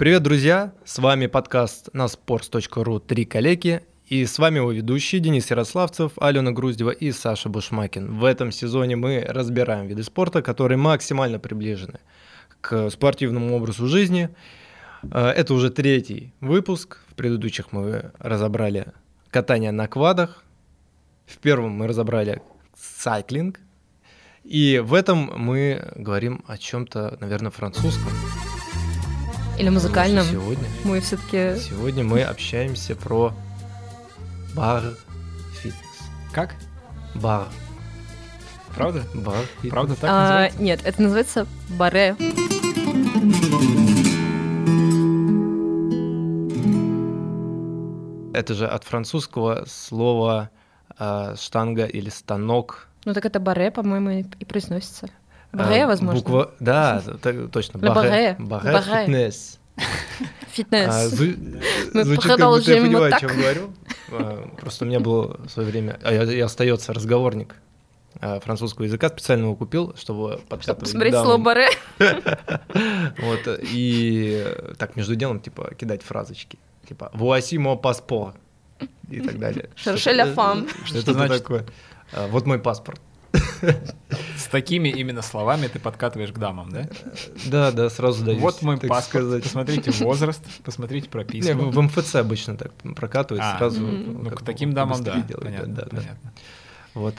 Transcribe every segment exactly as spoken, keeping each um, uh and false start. Привет, друзья! С вами подкаст на sports точка ру «Три калеки». И с вами его ведущие Денис Ярославцев, Алена Груздева и Саша Бушмакин. В этом сезоне мы разбираем виды спорта, которые максимально приближены к спортивному образу жизни. Это уже третий выпуск. В предыдущих мы разобрали катание на квадах. В первом мы разобрали сайклинг. И в этом мы говорим о чем-то, наверное, французском. Или музыкальном. Сегодня мы все-таки... Сегодня мы общаемся про... Бар-фитнес. Как? Бар. Правда? Бар. Правда так а, называется? Нет, это называется барре. Это же от французского слова э, штанга или станок. Ну так это барре, по-моему, и произносится. Барре, а, возможно. Буква... Да, так, точно. Барре. Барре-фитнес. Фитнес. Мы продолжим его так. Я понимаю, о чем говорю. Просто у меня был в свое время... И остается разговорник французского языка. Специально его купил, чтобы... Посмотреть слово «баре». Вот. И так между делом, типа, кидать фразочки. Типа «Voici mon passeport» и так далее. «Cherchez la femme». Что это такое? «Вот мой паспорт». С такими именно словами ты подкатываешь к дамам, да? Да, да, сразу даю. Вот мой паспорт, сказать. Посмотрите возраст, посмотрите прописку. Не, в МФЦ обычно так прокатывают а, сразу. Ну, к таким дамам, да, делают, понятно, да, да, понятно. Вот,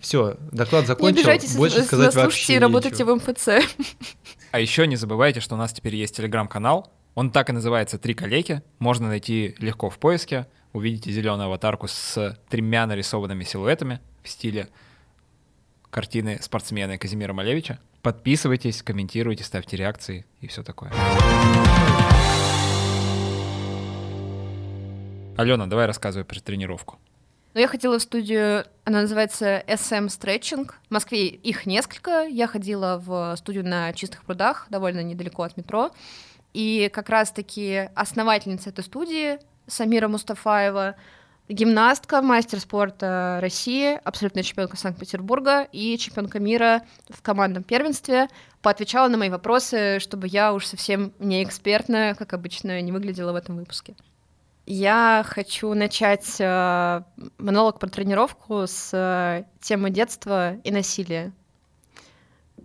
все, доклад закончен. Не обижайтесь, больше сказать вообще и работайте ничего. В МФЦ. А еще не забывайте, что у нас теперь есть телеграм-канал, он так и называется «Три калеки», можно найти легко в поиске, увидите зеленую аватарку с тремя нарисованными силуэтами в стиле картины спортсмена Казимира Малевича. Подписывайтесь, комментируйте, ставьте реакции и все такое. Алена, давай рассказывай про тренировку. Ну, я ходила в студию, она называется эс эм Stretching. В Москве их несколько. Я ходила в студию на Чистых прудах, довольно недалеко от метро. И как раз-таки основательница этой студии, Самира Мустафаева, гимнастка, мастер спорта России, абсолютная чемпионка Санкт-Петербурга и чемпионка мира в командном первенстве, поотвечала на мои вопросы, чтобы я уж совсем не экспертная, как обычно, не выглядела в этом выпуске. Я хочу начать монолог про тренировку с темы детства и насилия.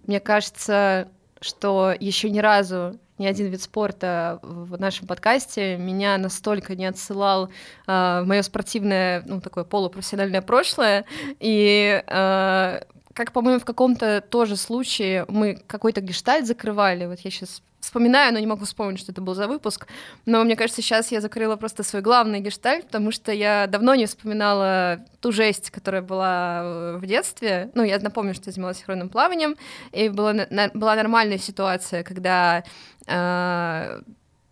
Мне кажется, что еще ни разу ни один вид спорта в нашем подкасте меня настолько не отсылал э, в мое спортивное, ну, такое полупрофессиональное прошлое. И э, как, по-моему, в каком-то тоже случае мы какой-то гештальт закрывали. Вот я сейчас вспоминаю, но не могу вспомнить, что это был за выпуск. Но мне кажется, сейчас я закрыла просто свой главный гештальт, потому что я давно не вспоминала ту жесть, которая была в детстве. Ну, я напомню, что я занималась синхронным плаванием, и была, была нормальная ситуация, когда э,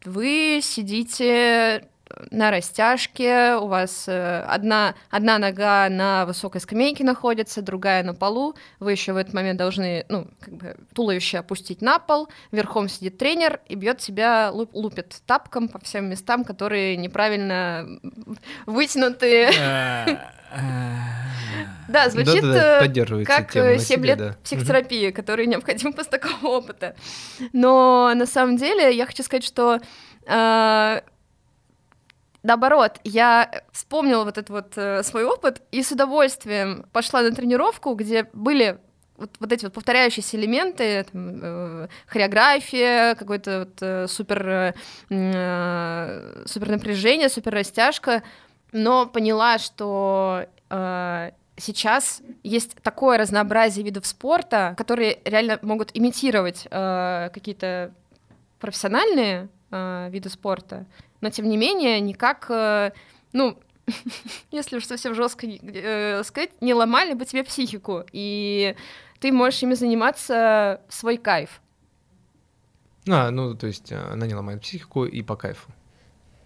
вы сидите на растяжке, у вас одна, одна нога на высокой скамейке находится, другая на полу, вы еще в этот момент должны, ну, как бы туловище опустить на пол, верхом сидит тренер и бьет себя, луп, лупит тапком по всем местам, которые неправильно вытянуты. Да, звучит как семь лет психотерапии, которые необходимы после такого опыта. Но на самом деле я хочу сказать, что наоборот, я вспомнила вот этот вот э, свой опыт и с удовольствием пошла на тренировку, где были вот, вот эти вот повторяющиеся элементы, там, э, хореография, какое-то вот, э, супер, э, супер напряжение, супер растяжка, но поняла, что э, сейчас есть такое разнообразие видов спорта, которые реально могут имитировать э, какие-то профессиональные э, виды спорта, но, тем не менее, никак, ну, если уж совсем жестко э, сказать, не ломали бы тебе психику, и ты можешь ими заниматься в свой кайф. А, ну, то есть она не ломает психику и по кайфу,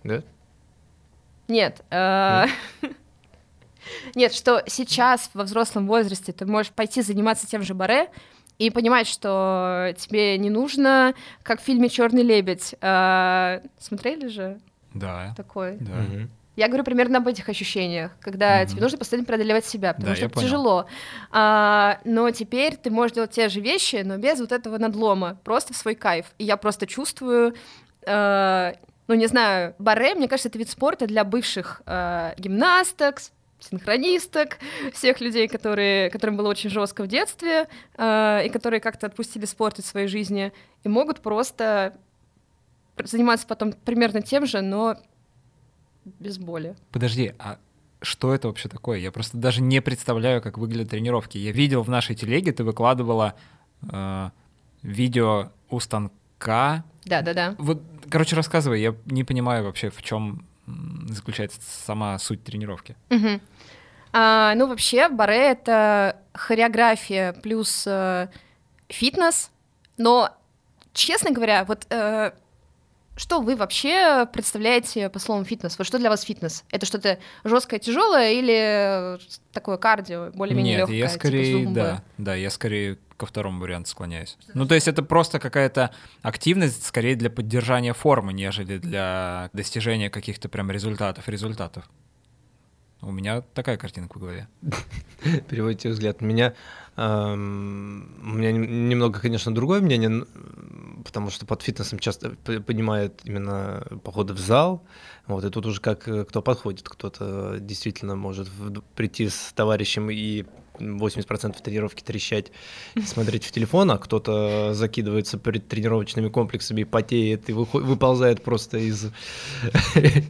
да? Нет. Э, Нет. Нет, что сейчас во взрослом возрасте ты можешь пойти заниматься тем же барре, и понимать, что тебе не нужно, как в фильме «Чёрный лебедь». А, смотрели же? Да. Такой. Да. Угу. Я говорю примерно об этих ощущениях, когда угу. тебе нужно постоянно преодолевать себя, потому да, что это понял. Тяжело. А, но теперь ты можешь делать те же вещи, но без вот этого надлома, просто в свой кайф. И я просто чувствую э, ну, не знаю, барре, мне кажется, это вид спорта для бывших э, гимнасток, синхронисток, всех людей, которые, которым было очень жестко в детстве, э, и которые как-то отпустили спорт из своей жизни, и могут просто заниматься потом примерно тем же, но без боли. Подожди, а что это вообще такое? Я просто даже не представляю, как выглядят тренировки. Я видел в нашей телеге, ты выкладывала э, видео у станка. Да-да-да. Вот, короче, рассказывай, я не понимаю вообще, в чем заключается сама суть тренировки. Угу. А, ну, вообще, барре — это хореография плюс э, фитнес, но, честно говоря, вот... Э, Что вы вообще представляете по словам фитнес? Вот что для вас фитнес? Это что-то жесткое, тяжелое или такое кардио, более-менее легкое? Нет, я скорее, типа да, да, я скорее ко второму варианту склоняюсь. Что ну, то есть это просто какая-то активность, скорее для поддержания формы, нежели для достижения каких-то прям результатов, результатов. У меня такая картинка в голове. Переводите взгляд на меня. У меня немного, конечно, другое мнение, потому что под фитнесом часто понимают именно походы в зал. Вот, и тут уже как кто подходит. Кто-то действительно может прийти с товарищем и восемьдесят процентов тренировки трещать и смотреть в телефон, а кто-то закидывается перед тренировочными комплексами и потеет, и выползает просто из,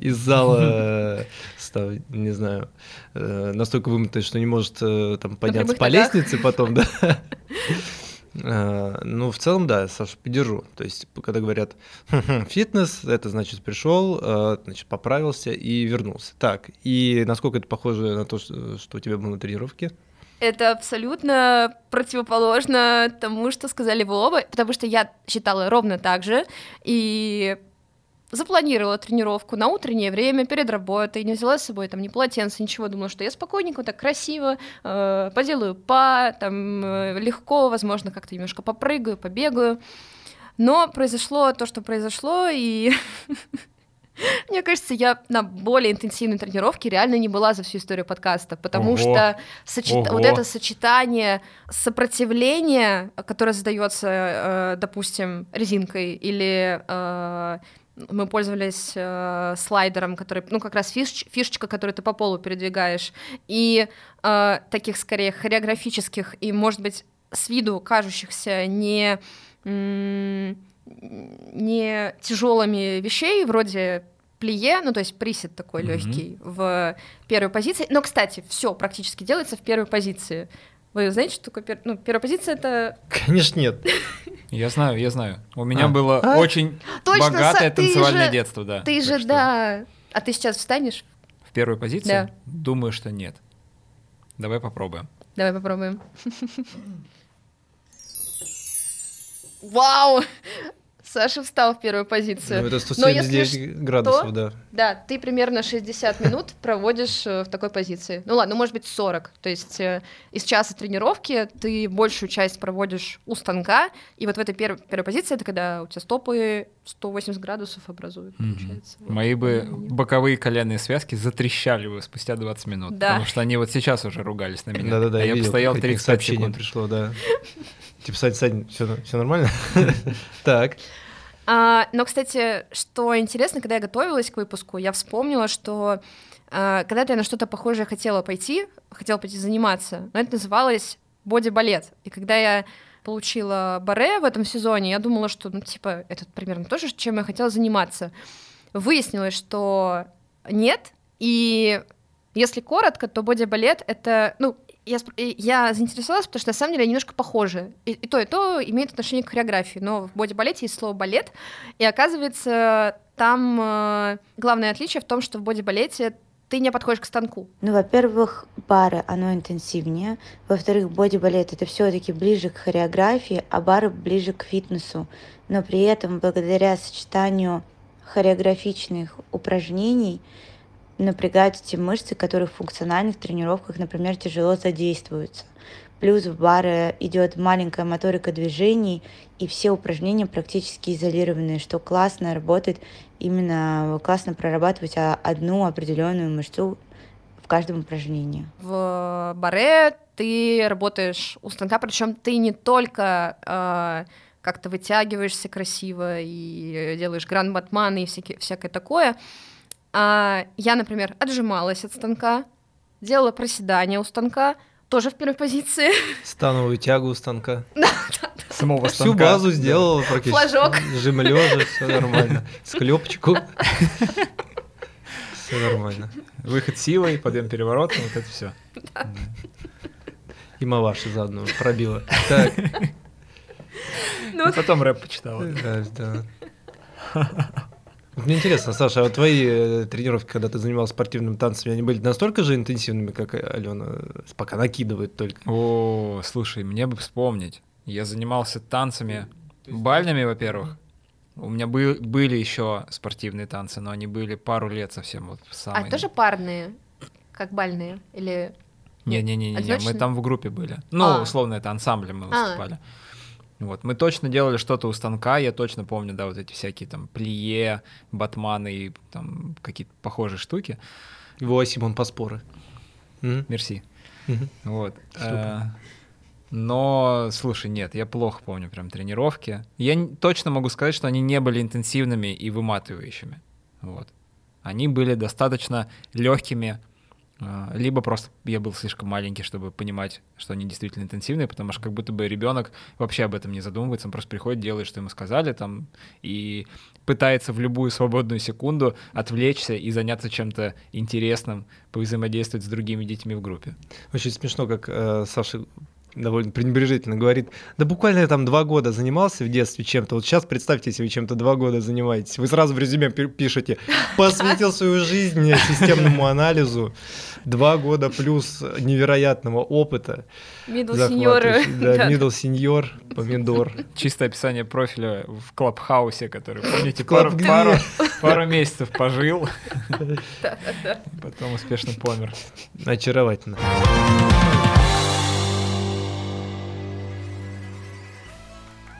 из зала, став, не знаю, настолько вымытый, что не может там подняться по ногах. Лестнице потом, да. Ну, в целом, да, Саша, поддержу. То есть, когда говорят фитнес, это значит пришел, значит поправился и вернулся. Так, и насколько это похоже на то, что у тебя было на тренировке? Это абсолютно противоположно тому, что сказали вы оба, потому что я считала ровно так же и запланировала тренировку на утреннее время перед работой, не взяла с собой там ни полотенца, ничего, думала, что я спокойненько, так красиво э, поделаю па, там э, легко, возможно, как-то немножко попрыгаю, побегаю, но произошло то, что произошло, и... Мне кажется, я на более интенсивной тренировке реально не была за всю историю подкаста, потому Ого. что сочет... Ого. вот это сочетание сопротивления, которое задается, допустим, резинкой, или мы пользовались слайдером, который, ну, как раз фиш... фишечка, которую ты по полу передвигаешь, и таких, скорее, хореографических и, может быть, с виду кажущихся не... не тяжелыми вещей, вроде плие, ну, то есть присед такой mm-hmm. легкий в первой позиции. Но, кстати, все практически делается в первой позиции. Вы знаете, что такое пер... ну, первая позиция? Это... Конечно, нет. Я знаю, я знаю. У меня было очень богатое танцевальное детство, да. Ты же, да. А ты сейчас встанешь? В первой позиции? Думаю, что нет. Давай попробуем. Давай попробуем. Вау! Саша встал в первую позицию. Ну, это сто семьдесят девять градусов, что, да. Да, ты примерно шестьдесят минут проводишь в такой позиции. Ну ладно, ну, может быть, сорок. То есть э, из часа тренировки ты большую часть проводишь у станка, и вот в этой пер- первой позиции, это когда у тебя стопы сто восемьдесят градусов образуют, mm-hmm. получается. Вот. Мои бы боковые коленные связки затрещали бы спустя двадцать минут, да. Потому что они вот сейчас уже ругались на меня. Да-да-да, а я, я постоял тридцать сообщений секунд. Пришло, да. Типа, Сань, Сань, все, все нормально? Так. А, но, кстати, что интересно, когда я готовилась к выпуску, я вспомнила, что а, когда-то я на что-то похожее хотела пойти, хотела пойти заниматься, но это называлось боди-балет. И когда я получила барре в этом сезоне, я думала, что, ну, типа, это примерно то же, чем я хотела заниматься. Выяснилось, что нет, и если коротко, то боди-балет — это, ну, Я, я заинтересовалась, потому что, на самом деле, они немножко похожи. И, и то, и то имеет отношение к хореографии. Но в боди-балете есть слово «балет», и, оказывается, там э, главное отличие в том, что в боди-балете ты не подходишь к станку. Ну, во-первых, барре, оно интенсивнее. Во-вторых, боди-балет — это все-таки ближе к хореографии, а барре ближе к фитнесу. Но при этом, благодаря сочетанию хореографичных упражнений, напрягаются те мышцы, которые в функциональных тренировках, например, тяжело задействуются. Плюс в барре идет маленькая моторика движений, и все упражнения практически изолированные, что классно работает, именно классно прорабатывать одну определенную мышцу в каждом упражнении. В барре ты работаешь у станка, причем ты не только э, как-то вытягиваешься красиво и делаешь гранд-батманы и всякие, всякое такое. А я, например, отжималась от станка, делала проседания у станка, тоже в первой позиции. Становую тягу у станка. Самого станка. Всю базу сделала практически. Флажок. Жим лёжа, всё нормально. Склёпочку. Все нормально. Выход силой, подъем переворотом, вот это все. И маваши заодно пробила. Так. Ну, потом рэп почитала. Да, да. Мне интересно, Саша, а вот твои тренировки, когда ты занималась спортивным танцем, они были настолько же интенсивными, как Алена пока накидывает только? О, слушай, мне бы вспомнить. Я занимался танцами бальными, во-первых. У меня был, были еще спортивные танцы, но они были пару лет совсем. Вот, самые... А тоже парные, как бальные? Или... Не-не-не, мы там в группе были. Ну, а. условно, это ансамбль мы выступали. А. Вот, мы точно делали что-то у станка, я точно помню, да, вот эти всякие там плие, батманы и там какие-то похожие штуки. восемь он поспоры. Mm-hmm. Мерси. Mm-hmm. Вот. А, но, слушай, нет, я плохо помню прям тренировки. Я не, точно могу сказать, что они не были интенсивными и выматывающими. Вот. Они были достаточно легкими. Либо просто я был слишком маленький, чтобы понимать, что они действительно интенсивные, потому что как будто бы ребенок вообще об этом не задумывается, он просто приходит, делает, что ему сказали, там, и пытается в любую свободную секунду отвлечься и заняться чем-то интересным, повзаимодействовать с другими детьми в группе. Очень смешно, как э, Саша довольно пренебрежительно говорит, да буквально я там два года занимался в детстве чем-то, вот сейчас представьте, если вы чем-то два года занимаетесь, вы сразу в резюме пишете, посвятил свою жизнь системному анализу, два года плюс невероятного опыта. Мидл сеньоры. Да, мидл сеньор, помидор. Чистое описание профиля в клабхаусе, который, помните, пару, пару, пару месяцев пожил, потом успешно помер. Очаровательно.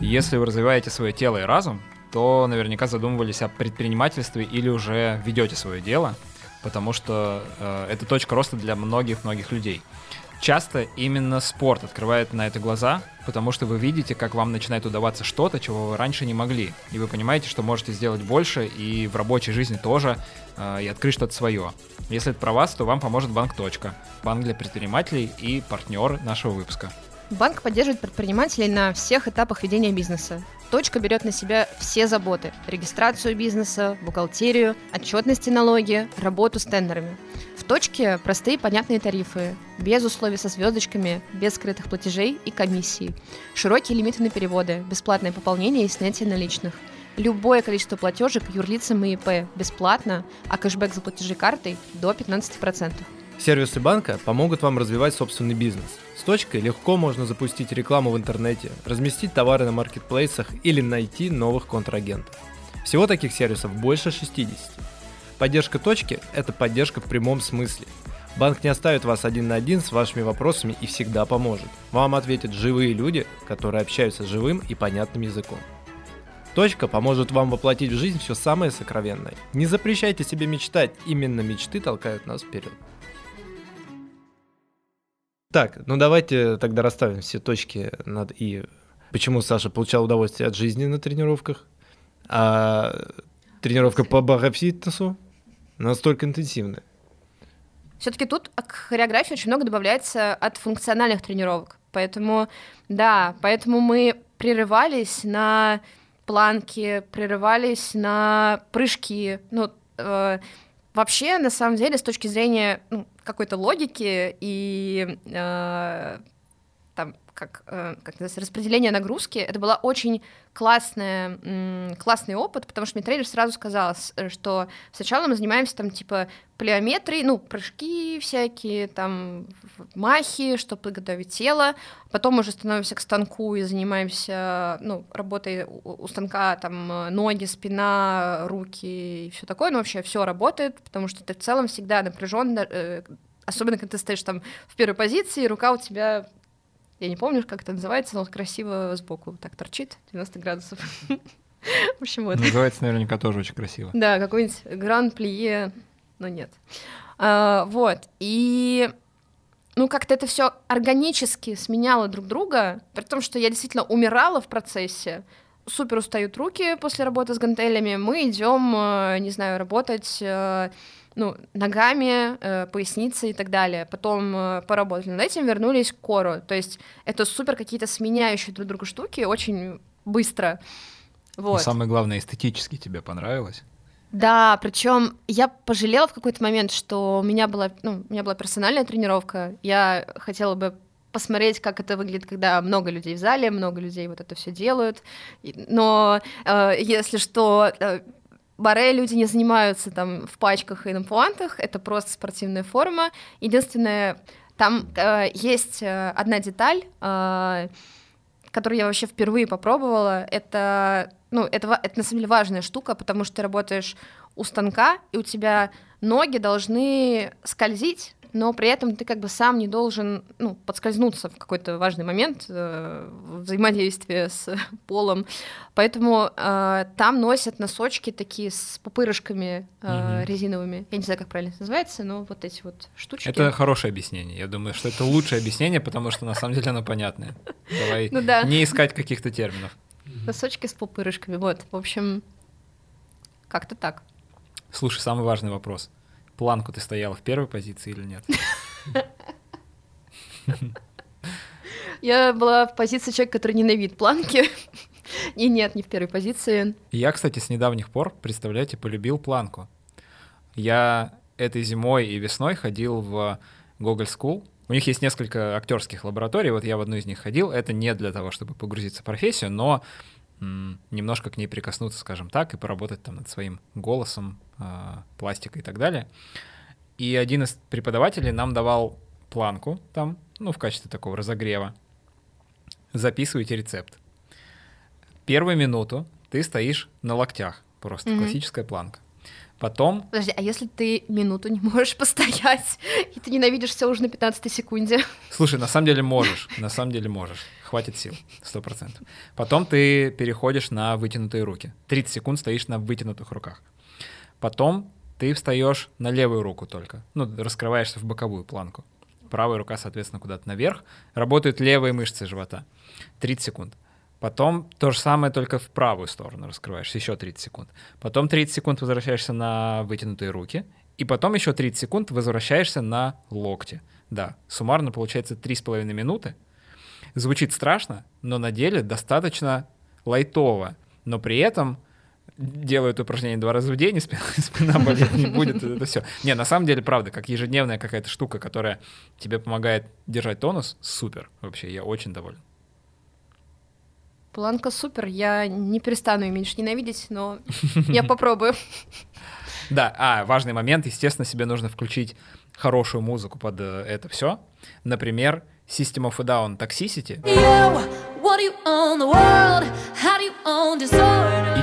Если вы развиваете свое тело и разум, то наверняка задумывались о предпринимательстве или уже ведете свое дело, потому что э, это точка роста для многих-многих людей. Часто именно спорт открывает на это глаза, потому что вы видите, как вам начинает удаваться что-то, чего вы раньше не могли, и вы понимаете, что можете сделать больше и в рабочей жизни тоже, э, и открыть что-то свое. Если это про вас, то вам поможет Банк.Точка, банк для предпринимателей и партнер нашего выпуска. Банк поддерживает предпринимателей на всех этапах ведения бизнеса. Точка берет на себя все заботы – регистрацию бизнеса, бухгалтерию, отчетность и налоги, работу с тендерами. В Точке простые и понятные тарифы, без условий со звездочками, без скрытых платежей и комиссий, широкие лимиты на переводы, бесплатное пополнение и снятие наличных, любое количество платежек юрлицам и ИП бесплатно, а кэшбэк за платежи картой до пятнадцати процентов. Сервисы банка помогут вам развивать собственный бизнес. С Точкой легко можно запустить рекламу в интернете, разместить товары на маркетплейсах или найти новых контрагентов. Всего таких сервисов больше шестидесяти. Поддержка Точки – это поддержка в прямом смысле. Банк не оставит вас один на один с вашими вопросами и всегда поможет. Вам ответят живые люди, которые общаются с живым и понятным языком. Точка поможет вам воплотить в жизнь все самое сокровенное. Не запрещайте себе мечтать, именно мечты толкают нас вперед. Так, ну давайте тогда расставим все точки над «и». Почему Саша получал удовольствие от жизни на тренировках, а тренировка по барре-фитнесу настолько интенсивная? Все-таки тут к хореографии очень много добавляется от функциональных тренировок. Поэтому, да, поэтому мы прерывались на планки, прерывались на прыжки, ну, э, вообще, на самом деле, с точки зрения ну, какой-то логики и э, там, как, э, как называется, распределения нагрузки, это был очень классная, м- классный опыт, потому что мне тренер сразу сказал, что сначала мы занимаемся там типа плеометрией, ну, прыжки всякие, там, махи, чтобы подготовить тело, потом уже становимся к станку и занимаемся, ну, работой у станка, там, ноги, спина, руки и все такое, ну, вообще все работает, потому что ты в целом всегда напряжен, особенно когда ты стоишь там в первой позиции, рука у тебя... Я не помню, как это называется, но вот красиво сбоку так торчит, девяносто градусов. В общем, вот. Называется наверняка тоже очень красиво. Да, какой-нибудь гран-плие, но нет. Вот, и... ну, как-то это все органически сменяло друг друга, при том, что я действительно умирала в процессе. Супер устают руки после работы с гантелями. Мы идем, не знаю, работать ну, ногами, поясницей и так далее. Потом поработали над этим, вернулись к кору. То есть это супер какие-то сменяющие друг друга штуки очень быстро. Вот. Самое главное, эстетически тебе понравилось. Да, причем я пожалела в какой-то момент, что у меня была, ну, у меня была персональная тренировка. Я хотела бы посмотреть, как это выглядит, когда много людей в зале, много людей вот это все делают. Но э, если что, э, барре люди не занимаются там в пачках и на пуантах, это просто спортивная форма. Единственное, там э, есть одна деталь, э, которую я вообще впервые попробовала. Это, ну, это, это на самом деле важная штука, потому что ты работаешь у станка, и у тебя ноги должны скользить, но при этом ты как бы сам не должен ну, подскользнуться в какой-то важный момент э, взаимодействия с полом. Поэтому э, там носят носочки такие с пупырышками э, mm-hmm. резиновыми. Я не знаю, как правильно это называется, но вот эти вот штучки. Это хорошее объяснение. Я думаю, что это лучшее объяснение, потому что на самом деле оно понятное. Давай не искать каких-то терминов. Носочки с пупырышками. Вот, в общем, как-то так. Слушай, самый важный вопрос. Планку ты стояла в первой позиции или нет? Я была в позиции человека, который ненавидит планки. И нет, не в первой позиции. Я, кстати, с недавних пор, представляете, полюбил планку. Я этой зимой и весной ходил в Google School. У них есть несколько актерских лабораторий, вот я в одну из них ходил. Это не для того, чтобы погрузиться в профессию, но немножко к ней прикоснуться, скажем так, и поработать там над своим голосом, э, пластикой и так далее. И один из преподавателей нам давал планку там, ну, в качестве такого разогрева. Записывайте рецепт. Первую минуту ты стоишь на локтях, просто mm-hmm. классическая планка. Потом... Подожди, а если ты минуту не можешь постоять, и ты ненавидишь все уже на пятнадцатой секунде? Слушай, на самом деле можешь, на самом деле можешь. Хватит сил, сто процентов. Потом ты переходишь на вытянутые руки. тридцать секунд стоишь на вытянутых руках. Потом ты встаешь на левую руку только. Ну, раскрываешься в боковую планку. Правая рука, соответственно, куда-то наверх. Работают левые мышцы живота. тридцать секунд. Потом то же самое, только в правую сторону раскрываешься, еще тридцать секунд. Потом тридцать секунд возвращаешься на вытянутые руки, и потом еще тридцать секунд возвращаешься на локти. Да, суммарно получается три с половиной минуты. Звучит страшно, но на деле достаточно лайтово. Но при этом делают упражнение два раза в день, и спина, спина болеть не будет, это все. Не, на самом деле, правда, как ежедневная какая-то штука, которая тебе помогает держать тонус, супер вообще, я очень доволен. Планка супер, я не перестану ее меньше ненавидеть, но я попробую. Да, а важный момент, естественно, себе нужно включить хорошую музыку под это все. Например, System of a Down Toxicity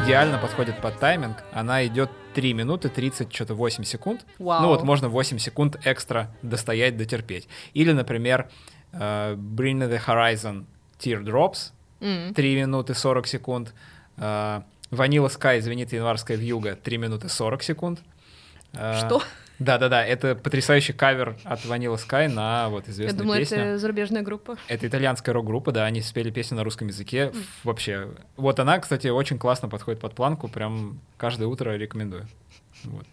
идеально подходит под тайминг. Она идет три минуты тридцать восемь секунд. Wow. Ну вот можно восемь секунд экстра достоять, дотерпеть. Или, например, Bring the Horizon Tear Drops. Mm. три минуты сорок секунд. Ванилла Скай звенит январская вьюга. три минуты сорок секунд. Что? Да-да-да, это потрясающий кавер от Ванилла Скай на вот известную песню. Я думала, песню. Это зарубежная группа. Это итальянская рок-группа, да, они спели песню на русском языке. Mm. Вообще, вот она, кстати, очень классно подходит под планку, прям каждое утро рекомендую. Вот.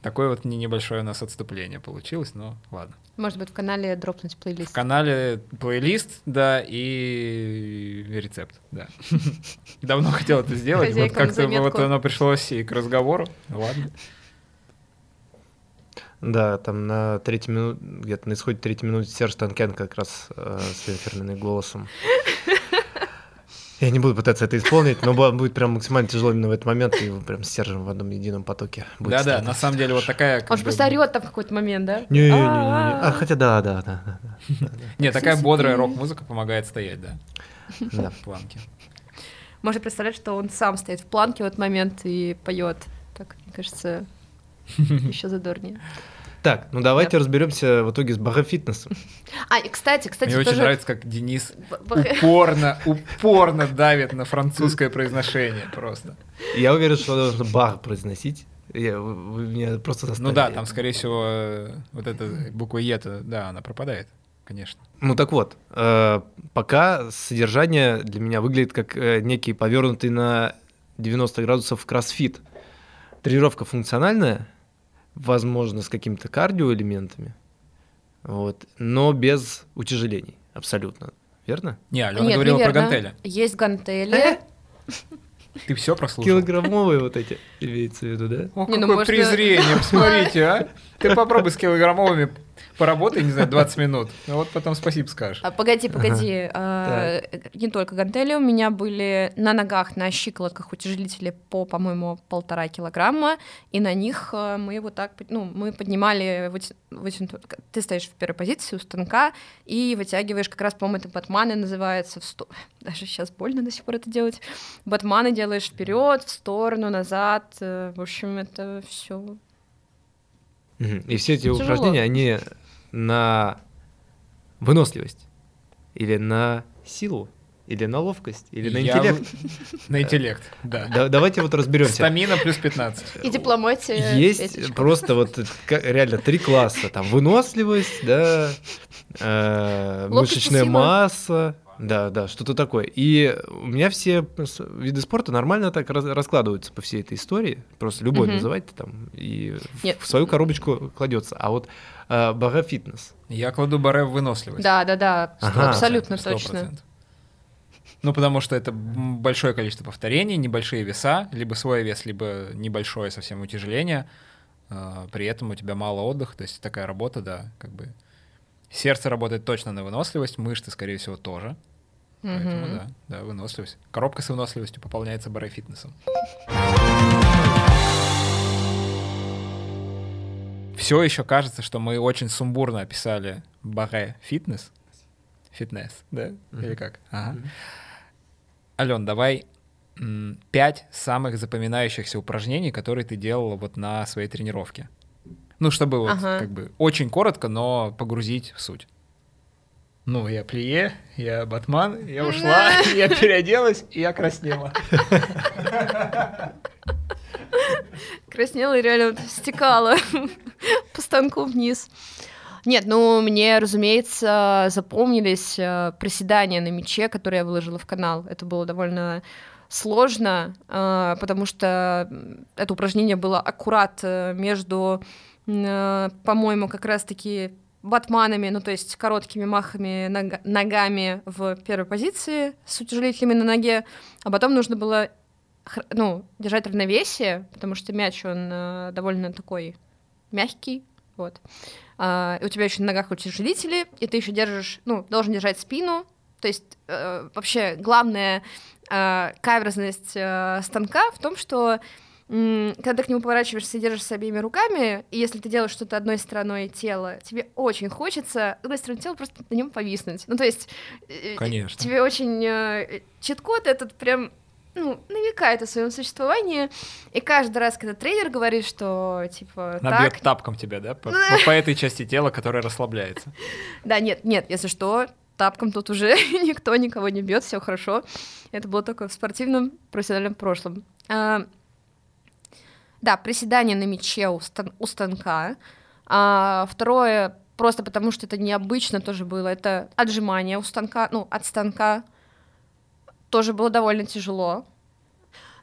Такое вот небольшое у нас отступление получилось, но ладно. Может быть, в канале дропнуть плейлист. В канале плейлист, да, и рецепт, да. Давно хотел это сделать, вот как-то вот оно пришлось и к разговору, ладно. Да, там на третьей минуте, где-то на исходе третьей минуты Серж Танкен как раз с своим фирменным голосом. Я не буду пытаться это исполнить, но будет прям максимально тяжело именно в этот момент, и прям с Сержем в одном едином потоке. Да-да, на самом деле вот такая... Он же просто орёт там в какой-то момент, да? Не-не-не, хотя да-да-да. Не, такая бодрая рок-музыка помогает стоять, да, в планке. Можно представлять, что он сам стоит в планке в этот момент и поет. Так, мне кажется, еще задорнее. Так, ну давайте yep. разберемся в итоге с барре-фитнесом. А, и кстати, кстати, Мне тоже... очень нравится, как Денис Б- упорно, упорно давит на французское произношение просто. Я уверен, что он должен бар произносить, Я, вы меня просто заставили. Ну да, там, скорее всего, вот эта буква «Е», да, она пропадает, конечно. Ну так вот, пока содержание для меня выглядит как некий повернутый на девяносто градусов кроссфит. Тренировка функциональная, возможно, с какими-то кардиоэлементами, вот, но без утяжелений, абсолютно. Верно? Не, Алена Нет, говорила неверно. про гантели. Есть гантели. Ты все прослушал? Килограммовые вот эти, имеется в виду, да? О, не, какое ну, может, презрение, посмотрите, а? Ты попробуй с килограммовыми поработай, не знаю, двадцать минут, а вот потом спасибо скажешь. А, погоди, погоди, ага. а, не только гантели, у меня были на ногах, на щиколотках утяжелители по, по-моему, полтора килограмма, и на них мы вот так, ну, мы поднимали, вытя... Вытя... ты стоишь в первой позиции у станка и вытягиваешь, как раз, по-моему, это батманы называется, в сто... даже сейчас больно до сих пор это делать, батманы делаешь вперед, в сторону, назад, в общем, это все. И все эти Тяжело. упражнения, они на выносливость, или на силу, или на ловкость, или на интеллект. На интеллект, да. Давайте вот разберемся. Стамина плюс пятнадцать. И дипломатия. Есть просто вот реально три класса. Там выносливость, да, мышечная масса. Да, да, что-то такое. И у меня все виды спорта нормально так раскладываются по всей этой истории. Просто любой угу. называйте там, и Нет. в свою коробочку кладется. А вот э, барре фитнес. Я кладу барре в выносливость. Да, да, да, сто процентов, ага, абсолютно сто процентов. Точно. Ну, потому что это большое количество повторений, небольшие веса, либо свой вес, либо небольшое совсем утяжеление. Э, при этом у тебя мало отдыха, то есть такая работа, да, как бы... Сердце работает точно на выносливость, мышцы, скорее всего, тоже. Mm-hmm. Поэтому да, да, выносливость. Коробка с выносливостью пополняется барре-фитнесом. Все еще кажется, что мы очень сумбурно описали барре-фитнес. Фитнес, да? Mm-hmm. Или как? Ага. Mm-hmm. Ален, давай м- пять самых запоминающихся упражнений, которые ты делала вот на своей тренировке. Ну, чтобы вот, ага. как бы, очень коротко, но погрузить в суть. Ну, я плие, я батман, я ушла, я переоделась, и я краснела. Краснела и реально вот стекала по станку вниз. Нет, ну, мне, разумеется, запомнились приседания на мяче, которые я выложила в канал. Это было довольно... сложно, потому что это упражнение было аккурат между, по-моему, как раз-таки батманами, ну то есть короткими махами ног- ногами в первой позиции с утяжелителями на ноге, а потом нужно было ну, держать равновесие, потому что мяч, он довольно такой мягкий, вот. И у тебя еще на ногах утяжелители, и ты еще держишь, ну, должен держать спину, то есть вообще главное... каверзность станка в том, что когда ты к нему поворачиваешься и держишься обеими руками, и если ты делаешь что-то одной стороной тела, тебе очень хочется другой стороной тела просто на нем повиснуть. Ну, то есть Конечно. тебе очень чит-код этот прям ну, намекает о своем существовании, и каждый раз, когда тренер говорит, что типа так... Набьёт тапком тебя, да? По, по этой части тела, которая расслабляется. Да, нет, нет, если что... Тапком тут уже никто никого не бьет, все хорошо. Это было только в спортивном, профессиональном прошлом. А, да, приседание на мяче у, стан- у станка. А, второе, просто потому что это необычно тоже было, это отжимание у станка, ну, от станка. Тоже было довольно тяжело.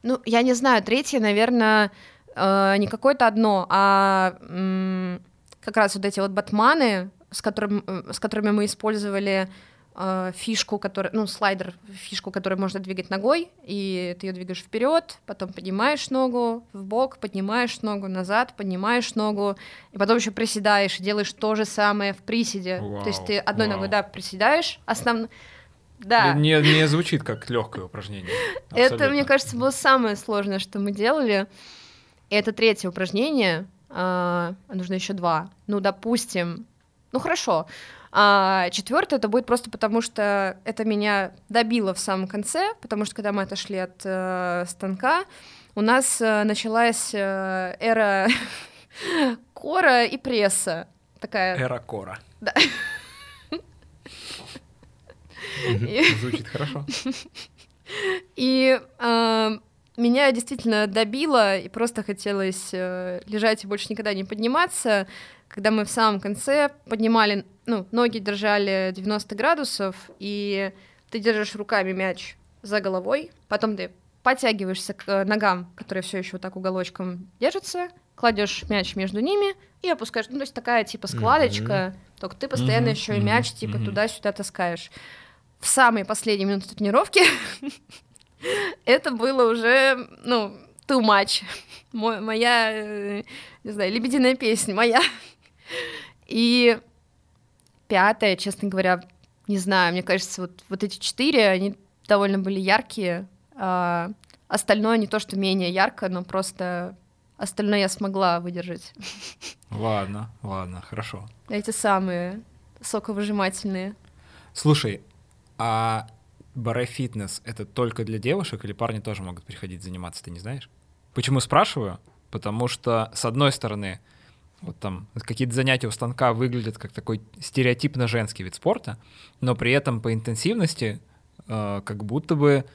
Ну, я не знаю, третье, наверное, не какое-то одно, а м- как раз вот эти вот батманы, С, которым, с которыми мы использовали э, фишку, который, ну, слайдер, фишку, которую можно двигать ногой, и ты ее двигаешь вперед, потом поднимаешь ногу вбок, поднимаешь ногу назад, поднимаешь ногу, и потом еще приседаешь, и делаешь то же самое в приседе. Вау, то есть ты одной вау. ногой, да, приседаешь, основной... Да. Не, не звучит как легкое упражнение. Это, мне кажется, было самое сложное, что мы делали. Это третье упражнение, нужно еще два. Ну, допустим... Ну хорошо. А четвертое это будет просто потому, что это меня добило в самом конце, потому что когда мы отошли от э, станка, у нас э, началась э, эра кора и пресса. Такая... Эра кора. Да. Звучит хорошо. И меня действительно добило, и просто хотелось лежать и больше никогда не подниматься. Когда мы в самом конце поднимали, ну, ноги держали девяносто градусов, и ты держишь руками мяч за головой, потом ты подтягиваешься к ногам, которые все еще вот так уголочком держатся, кладешь мяч между ними и опускаешь. Ну, то есть такая типа складочка, mm-hmm. только ты постоянно mm-hmm. еще и мяч типа mm-hmm. туда-сюда таскаешь. В самые последние минуты тренировки это было уже, ну, too much. Мо- моя, не знаю, лебединая песня моя. И пятая, честно говоря, не знаю, мне кажется, вот, вот эти четыре, они довольно были яркие. А остальное не то, что менее ярко, но просто остальное я смогла выдержать. Ладно, ладно, хорошо. Эти самые соковыжимательные. Слушай, а барре-фитнес — это только для девушек или парни тоже могут приходить заниматься, ты не знаешь? Почему спрашиваю? Потому что, с одной стороны, вот там какие-то занятия у станка выглядят как такой стереотипно женский вид спорта, но при этом по интенсивности э, как будто бы,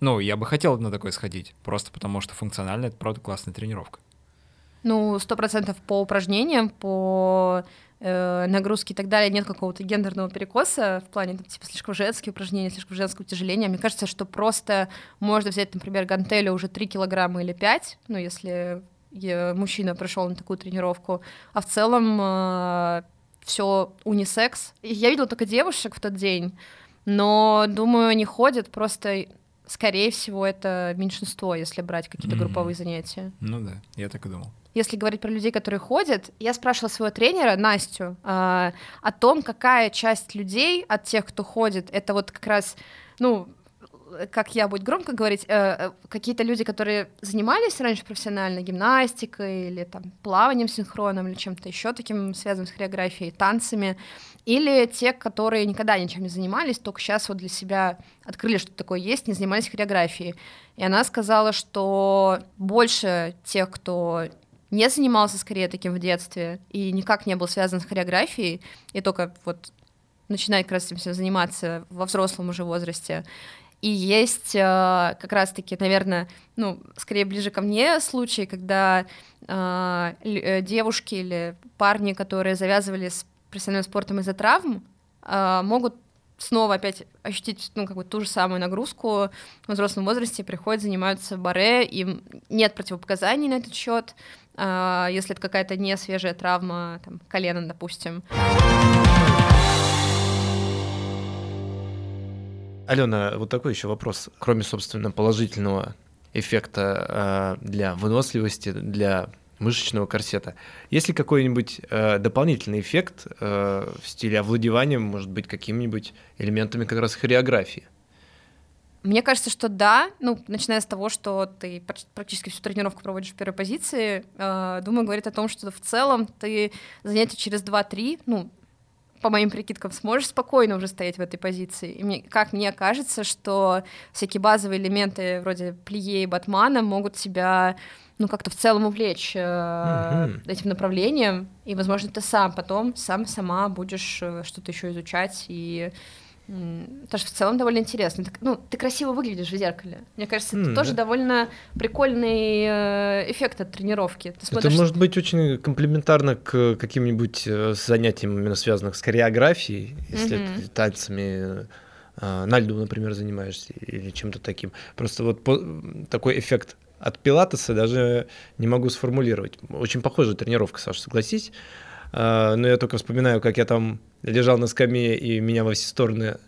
ну, я бы хотел на такое сходить, просто потому что функционально это, правда, классная тренировка. Ну, сто процентов по упражнениям, по э, нагрузке и так далее нет какого-то гендерного перекоса в плане там, типа слишком женские упражнения, слишком женское утяжеление. Мне кажется, что просто можно взять, например, гантели уже три килограмма или пять, ну, если мужчина пришел на такую тренировку, а в целом э, все унисекс. Я видела только девушек в тот день, но, думаю, они ходят просто... Скорее всего, это меньшинство, если брать какие-то mm-hmm. групповые занятия. Ну да, я так и думал. Если говорить про людей, которые ходят, я спрашивала своего тренера, Настю, э, о том, какая часть людей от тех, кто ходит, это вот как раз, ну, как я буду громко говорить, э, какие-то люди, которые занимались раньше профессионально гимнастикой или там плаванием синхронным или чем-то еще таким, связанным с хореографией, танцами, или те, которые никогда ничем не занимались, только сейчас вот для себя открыли, что такое есть, не занимались хореографией. И она сказала, что больше тех, кто не занимался скорее таким в детстве и никак не был связан с хореографией, и только вот начинает как раз этим всем заниматься во взрослом уже возрасте. И есть э, как раз-таки, наверное, ну, скорее ближе ко мне случаи, когда э, э, девушки или парни, которые завязывали с профессиональным спортом из-за травм, могут снова опять ощутить, ну, как бы ту же самую нагрузку в взрослом возрасте, приходят, занимаются барре, им нет противопоказаний на этот счет, если это какая-то не свежая травма, там, колена, допустим. Алена, вот такой еще вопрос. Кроме, собственно, положительного эффекта для выносливости, для мышечного корсета. Есть ли какой-нибудь э, дополнительный эффект э, в стиле овладевания, может быть, какими-нибудь элементами как раз хореографии? Мне кажется, что да. Ну, начиная с того, что ты практически всю тренировку проводишь в первой позиции, э, думаю, говорит о том, что в целом ты занятия через два-три, ну, по моим прикидкам, сможешь спокойно уже стоять в этой позиции. И мне, как мне кажется, что всякие базовые элементы вроде плие и батмана могут тебя, ну, как-то в целом увлечь э, mm-hmm. этим направлением, и, возможно, ты сам потом, сам-сама будешь что-то еще изучать, и это же в целом довольно интересно. Так, ну, ты красиво выглядишь в зеркале. Мне кажется, это mm, тоже да. довольно прикольный эффект от тренировки. Ты смотришь, это может быть очень комплементарно к каким-нибудь занятиям, именно связанных с хореографией, если mm-hmm. танцами на льду, например, занимаешься, или чем-то таким. Просто вот по- такой эффект от пилатеса даже не могу сформулировать. Очень похожая тренировка, Саша, согласись. Но я только вспоминаю, как я там лежал на скамье, и меня во все стороны,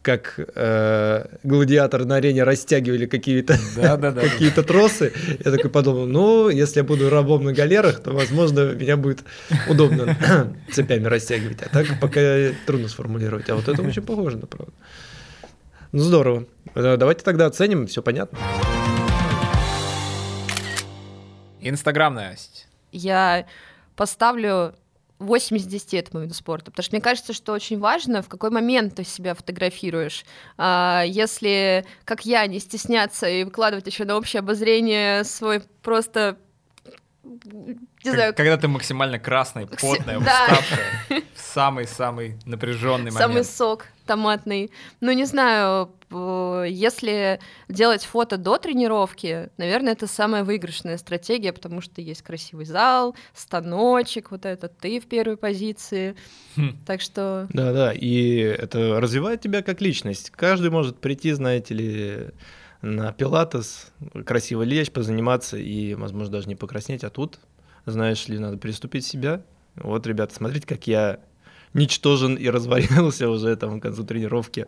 как э, гладиатор на арене, растягивали какие-то, да, да, да, какие-то да. тросы. Я такой подумал, ну, если я буду рабом на галерах, то, возможно, меня будет удобно цепями растягивать. А так пока трудно сформулировать. А вот это очень похоже, правда. Ну, здорово. Давайте тогда оценим, все понятно. Инстаграмность. Я поставлю восемь из десяти этому виду спорта, потому что мне кажется, что очень важно, в какой момент ты себя фотографируешь. Если, как я, не стесняться и выкладывать еще на общее обозрение свой просто... Не знаю, когда ты максимально красная, потная, уставшая, самый-самый напряженный момент. Самый сок томатный. Ну, не знаю, если делать фото до тренировки, наверное, это самая выигрышная стратегия, потому что есть красивый зал, станочек, вот это ты в первой позиции. Хм. Так что... Да-да, и это развивает тебя как личность. Каждый может прийти, знаете ли, на пилатес, красиво лечь, позаниматься и, возможно, даже не покраснеть. А тут, знаешь ли, надо переступить себя. Вот, ребята, смотрите, как я ничтожен и развалился уже там к концу тренировки,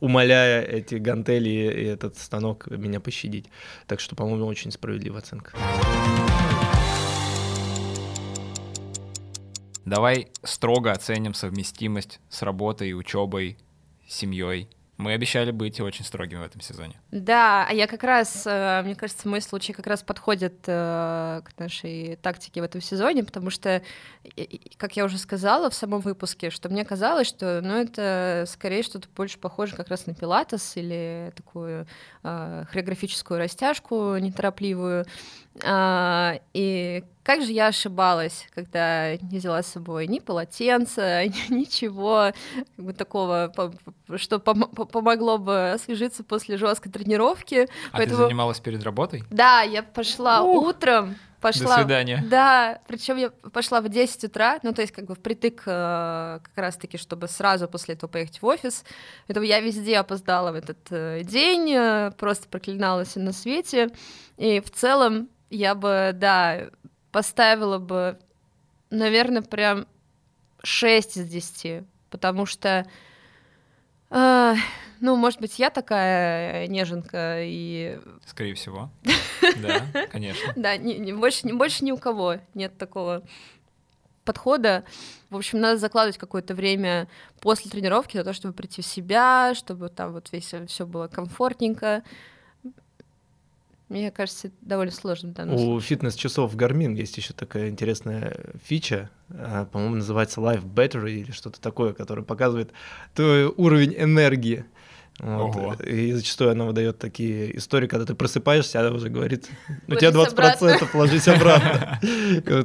умоляя эти гантели и этот станок меня пощадить. Так что, по-моему, очень справедливая оценка. Давай строго оценим совместимость с работой, учебой, семьей. Мы обещали быть очень строгими в этом сезоне. Да, а я как раз, мне кажется, мой случай как раз подходит к нашей тактике в этом сезоне, потому что, как я уже сказала в самом выпуске, что мне казалось, что ну, это скорее что-то больше похоже как раз на пилатес или такую хореографическую растяжку неторопливую. И как же я ошибалась, когда не взяла с собой ни полотенца, ничего как бы такого, что пом- помогло бы освежиться после жесткой тренировки. А поэтому... ты занималась перед работой? Да, я пошла Ух! утром. Пошла, до свидания. Да, причем я пошла в десять утра, ну то есть как бы впритык э, как раз-таки, чтобы сразу после этого поехать в офис. Поэтому я везде опоздала в этот э, день, э, просто проклиналась и на свете. И в целом я бы, да, поставила бы, наверное, прям шесть из десяти, потому что... Э, Ну, может быть, я такая неженка и... Скорее всего, да, конечно. Да, больше ни у кого нет такого подхода. В общем, надо закладывать какое-то время после тренировки на то, чтобы прийти в себя, чтобы там вот весь все было комфортненько. Мне кажется, это довольно сложно. У фитнес-часов Garmin есть еще такая интересная фича, по-моему, называется Life Battery или что-то такое, которое показывает твой уровень энергии. Вот. И зачастую она выдает такие истории, когда ты просыпаешься, она уже говорит, у тебя двадцать процентов, ложись обратно.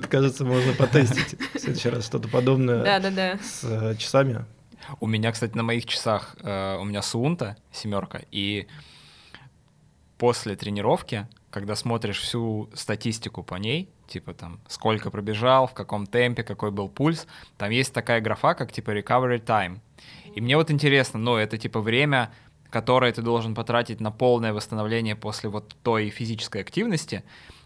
Кажется, можно потестить в следующий раз что-то подобное с часами. У меня, кстати, на моих часах, у меня Suunto, семерка, и... После тренировки, когда смотришь всю статистику по ней, типа там сколько пробежал, в каком темпе, какой был пульс, там есть такая графа, как типа recovery time. И мне вот интересно, ну это типа время, которое ты должен потратить на полное восстановление после вот той физической активности,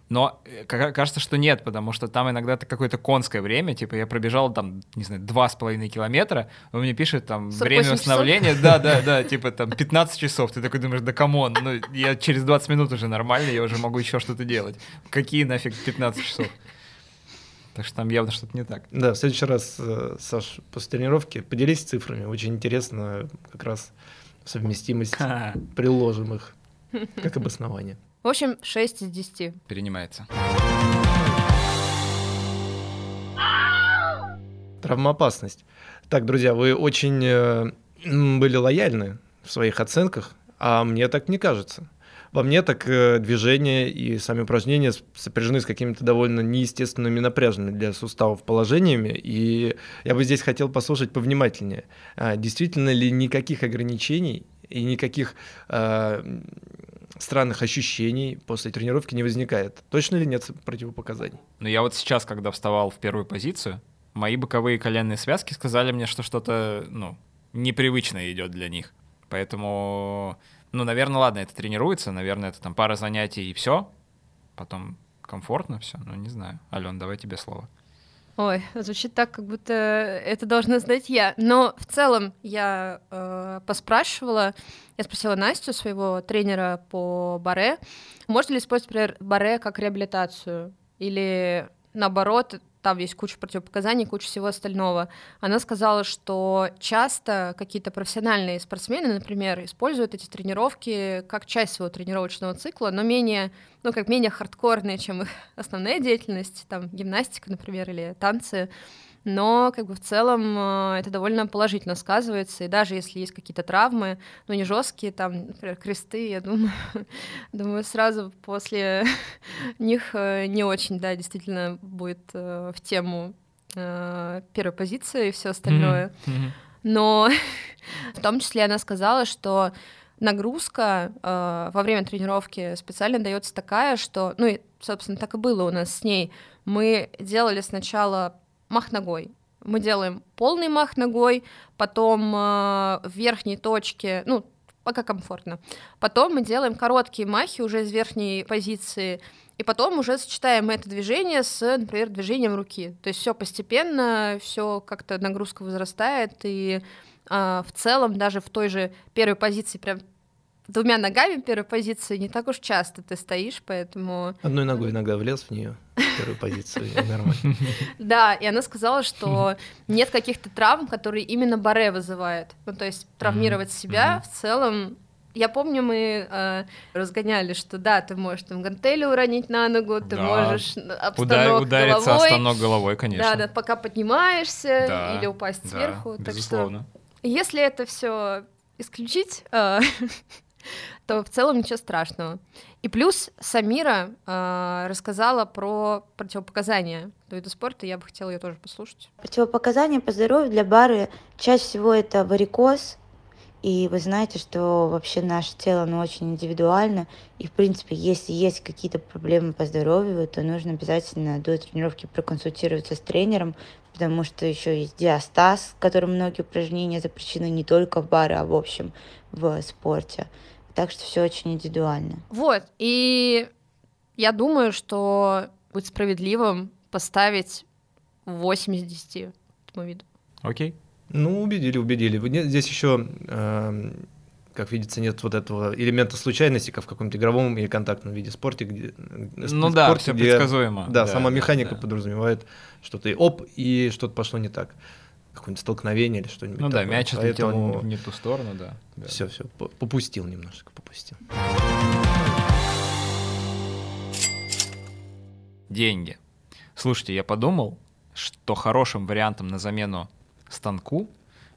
но кажется, что нет, потому что там иногда это какое-то конское время, типа я пробежал там, не знаю, два с половиной километра, он мне пишет там время восстановления, да-да-да, типа там пятнадцать часов, ты такой думаешь, да камон, ну я через двадцать минут уже нормально, я уже могу еще что-то делать, какие нафиг пятнадцать часов, так что там явно что-то не так. Да, в следующий раз, Саш, после тренировки поделись цифрами, очень интересно как раз совместимость, приложим их как обоснование. В общем, шесть из десяти. Перенимается. Травмоопасность. Так, друзья, вы очень э, были лояльны в своих оценках, а мне так не кажется. Во мне так э, движения и сами упражнения сопряжены с какими-то довольно неестественными, напряженными для суставов положениями, и я бы здесь хотел послушать повнимательнее. А, действительно ли никаких ограничений и никаких... Э, странных ощущений после тренировки не возникает. Точно ли нет противопоказаний? Ну, я вот сейчас, когда вставал в первую позицию, мои боковые коленные связки сказали мне, что что-то, ну, непривычное идет для них. Поэтому, ну, наверное, ладно, это тренируется, наверное, это там пара занятий и все. Потом комфортно все, ну, не знаю. Ален, давай тебе слово. Ой, звучит так, как будто это должна знать я. Но в целом я э, поспрашивала, я спросила Настю, своего тренера по барре, можно ли использовать, например, барре как реабилитацию или наоборот, там есть куча противопоказаний, куча всего остального. Она сказала, что часто какие-то профессиональные спортсмены, например, используют эти тренировки как часть своего тренировочного цикла, но менее, ну, как менее хардкорные, чем их основная деятельность, там, гимнастика, например, или танцы. Но как бы в целом это довольно положительно сказывается, и даже если есть какие-то травмы, ну не жесткие, там, например, кресты, я думаю, думаю сразу после них не очень, да, действительно будет в тему э, первая позиция и все остальное. Mm-hmm. Mm-hmm. Но в том числе она сказала, что нагрузка э, во время тренировки специально дается такая, что, ну и, собственно, так и было у нас с ней. Мы делали сначала мах ногой. Мы делаем полный мах ногой, потом э, в верхней точке, ну, пока комфортно. Потом мы делаем короткие махи уже из верхней позиции, и потом уже сочетаем это движение с, например, движением руки. То есть все постепенно, все как-то нагрузка возрастает, и э, в целом даже в той же первой позиции прям двумя ногами первой позиции не так уж часто ты стоишь, поэтому... Одной ногой иногда влез в нее вторую позицию, нормально. Да, и она сказала, что нет каких-то травм, которые именно барре вызывает. Ну, то есть травмировать себя в целом... Я помню, мы э, разгоняли, что да, ты можешь там гантели уронить на ногу, ты да. можешь об станок удариться головой. Удариться об станок головой, конечно. Да, да, пока поднимаешься да. или упасть да, сверху. Безусловно. Так что, если это все исключить... Э, то в целом ничего страшного. И плюс Самира э, рассказала про противопоказания до вида спорта, я бы хотела ее тоже послушать. Противопоказания по здоровью для барре чаще всего это варикоз, и вы знаете, что вообще наше тело, оно очень индивидуально, и в принципе, если есть какие-то проблемы по здоровью, то нужно обязательно до тренировки проконсультироваться с тренером, потому что еще есть диастаз, в котором многие упражнения запрещены не только в барре, а в общем в спорте. Так что все очень индивидуально. Вот, и я думаю, что будет справедливым поставить восемь из десяти этому виду. Окей. Ну, убедили, убедили. Здесь еще, как видится, нет вот этого элемента случайности, как в каком-то игровом или контактном виде спорта. Где, ну да, спорте, все где, предсказуемо. Да, да, сама механика да. подразумевает, что ты оп, и что-то пошло не так. Какое-нибудь столкновение или что-нибудь. Ну такое. Да, мяч отлетел Поэтому... не в ту сторону, да. да. Все, все, попустил немножко, попустил. Деньги. Слушайте, я подумал, что хорошим вариантом на замену станку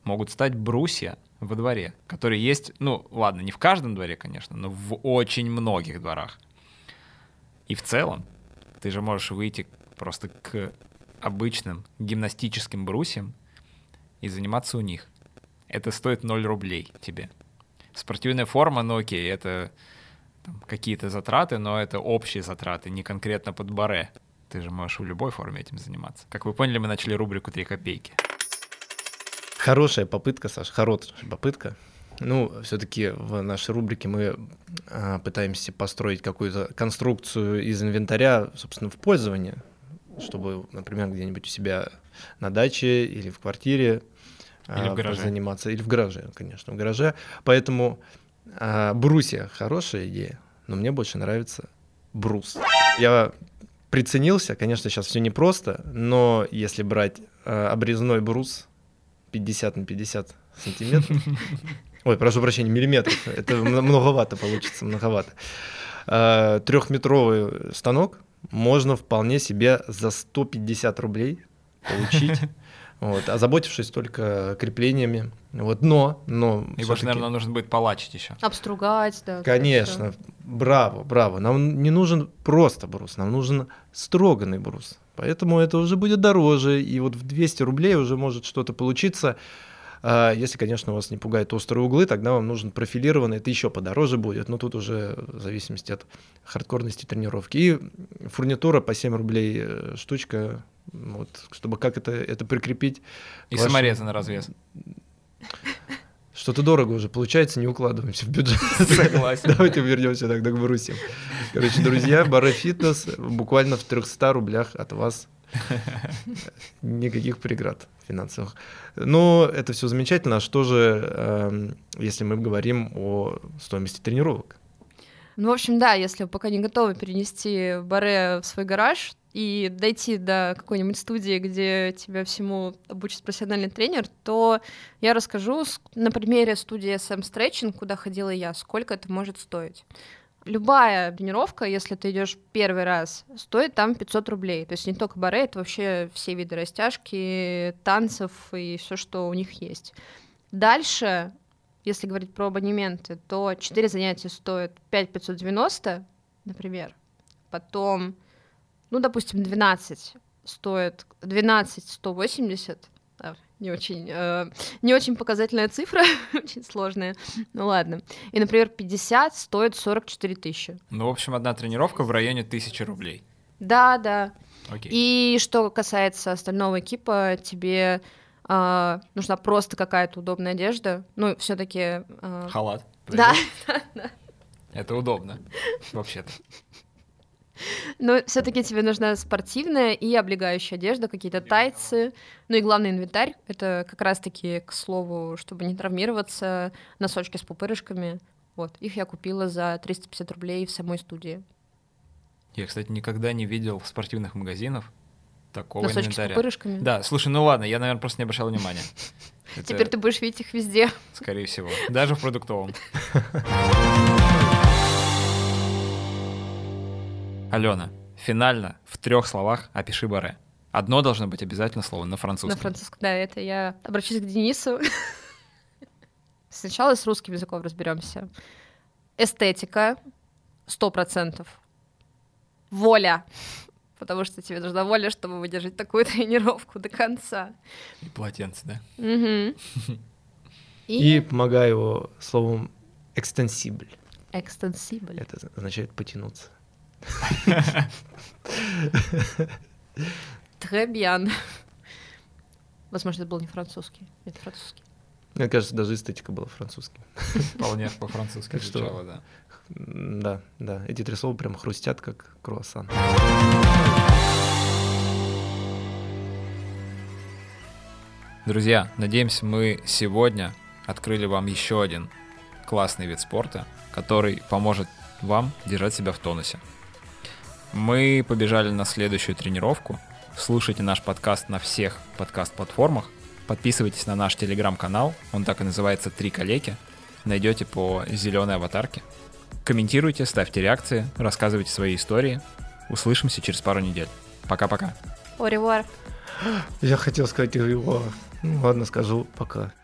могут стать брусья во дворе, которые есть, ну ладно, не в каждом дворе, конечно, но в очень многих дворах. И в целом ты же можешь выйти просто к обычным гимнастическим брусьям и заниматься у них. Это стоит ноль рублей тебе. Спортивная форма, ну окей, это там, какие-то затраты, но это общие затраты, не конкретно под барре. Ты же можешь в любой форме этим заниматься. Как вы поняли, мы начали рубрику «Три копейки». Хорошая попытка, Саша, хорошая попытка. Ну, все-таки в нашей рубрике мы а, пытаемся построить какую-то конструкцию из инвентаря, собственно, в пользование, чтобы, например, где-нибудь у себя на даче или в квартире или в заниматься. Или в гараже, конечно, в гараже. Поэтому а, брусья — хорошая идея, но мне больше нравится брус. Я приценился, конечно, сейчас все непросто, но если брать а, обрезной брус пятьдесят на пятьдесят сантиметров, ой, прошу прощения, миллиметров, это многовато получится, многовато. Трехметровый станок можно вполне себе за сто пятьдесят рублей получить, вот, озаботившись только креплениями. Вот, но, но и больше, наверное, нужно будет полачить еще. Обстругать, да. Конечно, браво, браво. Нам не нужен просто брус, нам нужен строганный брус. Поэтому это уже будет дороже, и вот в двести рублей уже может что-то получиться. Если, конечно, вас не пугают острые углы, тогда вам нужен профилированный, это еще подороже будет, но тут уже в зависимости от хардкорности тренировки. И фурнитура по семь рублей штучка, вот, чтобы как это, это прикрепить. И ваш... саморезы на развес. Что-то дорого уже получается, не укладываемся в бюджет. Согласен. Давайте вернемся тогда к брусьям. Короче, друзья, барре фитнес буквально в трехстах рублях от вас. Никаких преград финансовых. Но это все замечательно. А что же, если мы говорим о стоимости тренировок? Ну, в общем, да, если вы пока не готовы перенести барре в свой гараж и дойти до какой-нибудь студии, где тебя всему обучит профессиональный тренер, то я расскажу на примере студии эс эм Stretching, куда ходила я, сколько это может стоить. Любая тренировка, если ты идешь первый раз, стоит там пятьсот рублей. То есть не только барре, это вообще все виды растяжки, танцев и все, что у них есть. Дальше, если говорить про абонементы, то четыре занятия стоят пять тысяч пятьсот девяносто, например. Потом, ну, допустим, двенадцать стоит двенадцать тысяч сто восемьдесят. Да, не очень, э, не очень показательная цифра, очень сложная. Ну ладно. И, например, пятьдесят стоит сорок четыре тысячи. Ну, в общем, одна тренировка в районе тысячи рублей. Да, да. Окей. И что касается остального экипа, тебе э, нужна просто какая-то удобная одежда. Ну, все-таки. Э... Халат. Да, да, да. Это удобно, вообще-то. Но все-таки тебе нужна спортивная и облегающая одежда, какие-то тайцы. Ну и главный инвентарь — это как раз-таки, к слову, чтобы не травмироваться, носочки с пупырышками. Вот. Их я купила за триста пятьдесят рублей в самой студии. Я, кстати, никогда не видел в спортивных магазинах такого носочки инвентаря. Носочки с пупырышками? Да, слушай, ну ладно, я, наверное, просто не обращал внимания. Теперь ты будешь видеть их везде. Скорее всего, даже в продуктовом. Алена, финально, в трех словах опиши барре. Одно должно быть обязательно слово на французском. На французском, да, это я обращусь к Денису. Сначала с русским языком разберемся. Эстетика, сто процентов. Воля, потому что тебе нужна воля, чтобы выдержать такую тренировку до конца. И полотенце, да? Угу. И... И помогаю его словом «экстенсибль». «Экстенсибль». Это означает «потянуться». Требьян. Возможно, это был не французский. Это французский. Мне кажется, даже эстетика была французским. Вполне по-французски звучало, да. Да, да. Эти три слова прям хрустят, как круассан. Друзья, надеемся, мы сегодня открыли вам еще один классный вид спорта, который поможет вам держать себя в тонусе. Мы побежали на следующую тренировку. Слушайте наш подкаст на всех подкаст-платформах. Подписывайтесь на наш телеграм-канал. Он так и называется «Три калеки». Найдете по зеленой аватарке. Комментируйте, ставьте реакции, рассказывайте свои истории. Услышимся через пару недель. Пока-пока. Au revoir. Я хотел сказать au revoir. Ладно, скажу пока.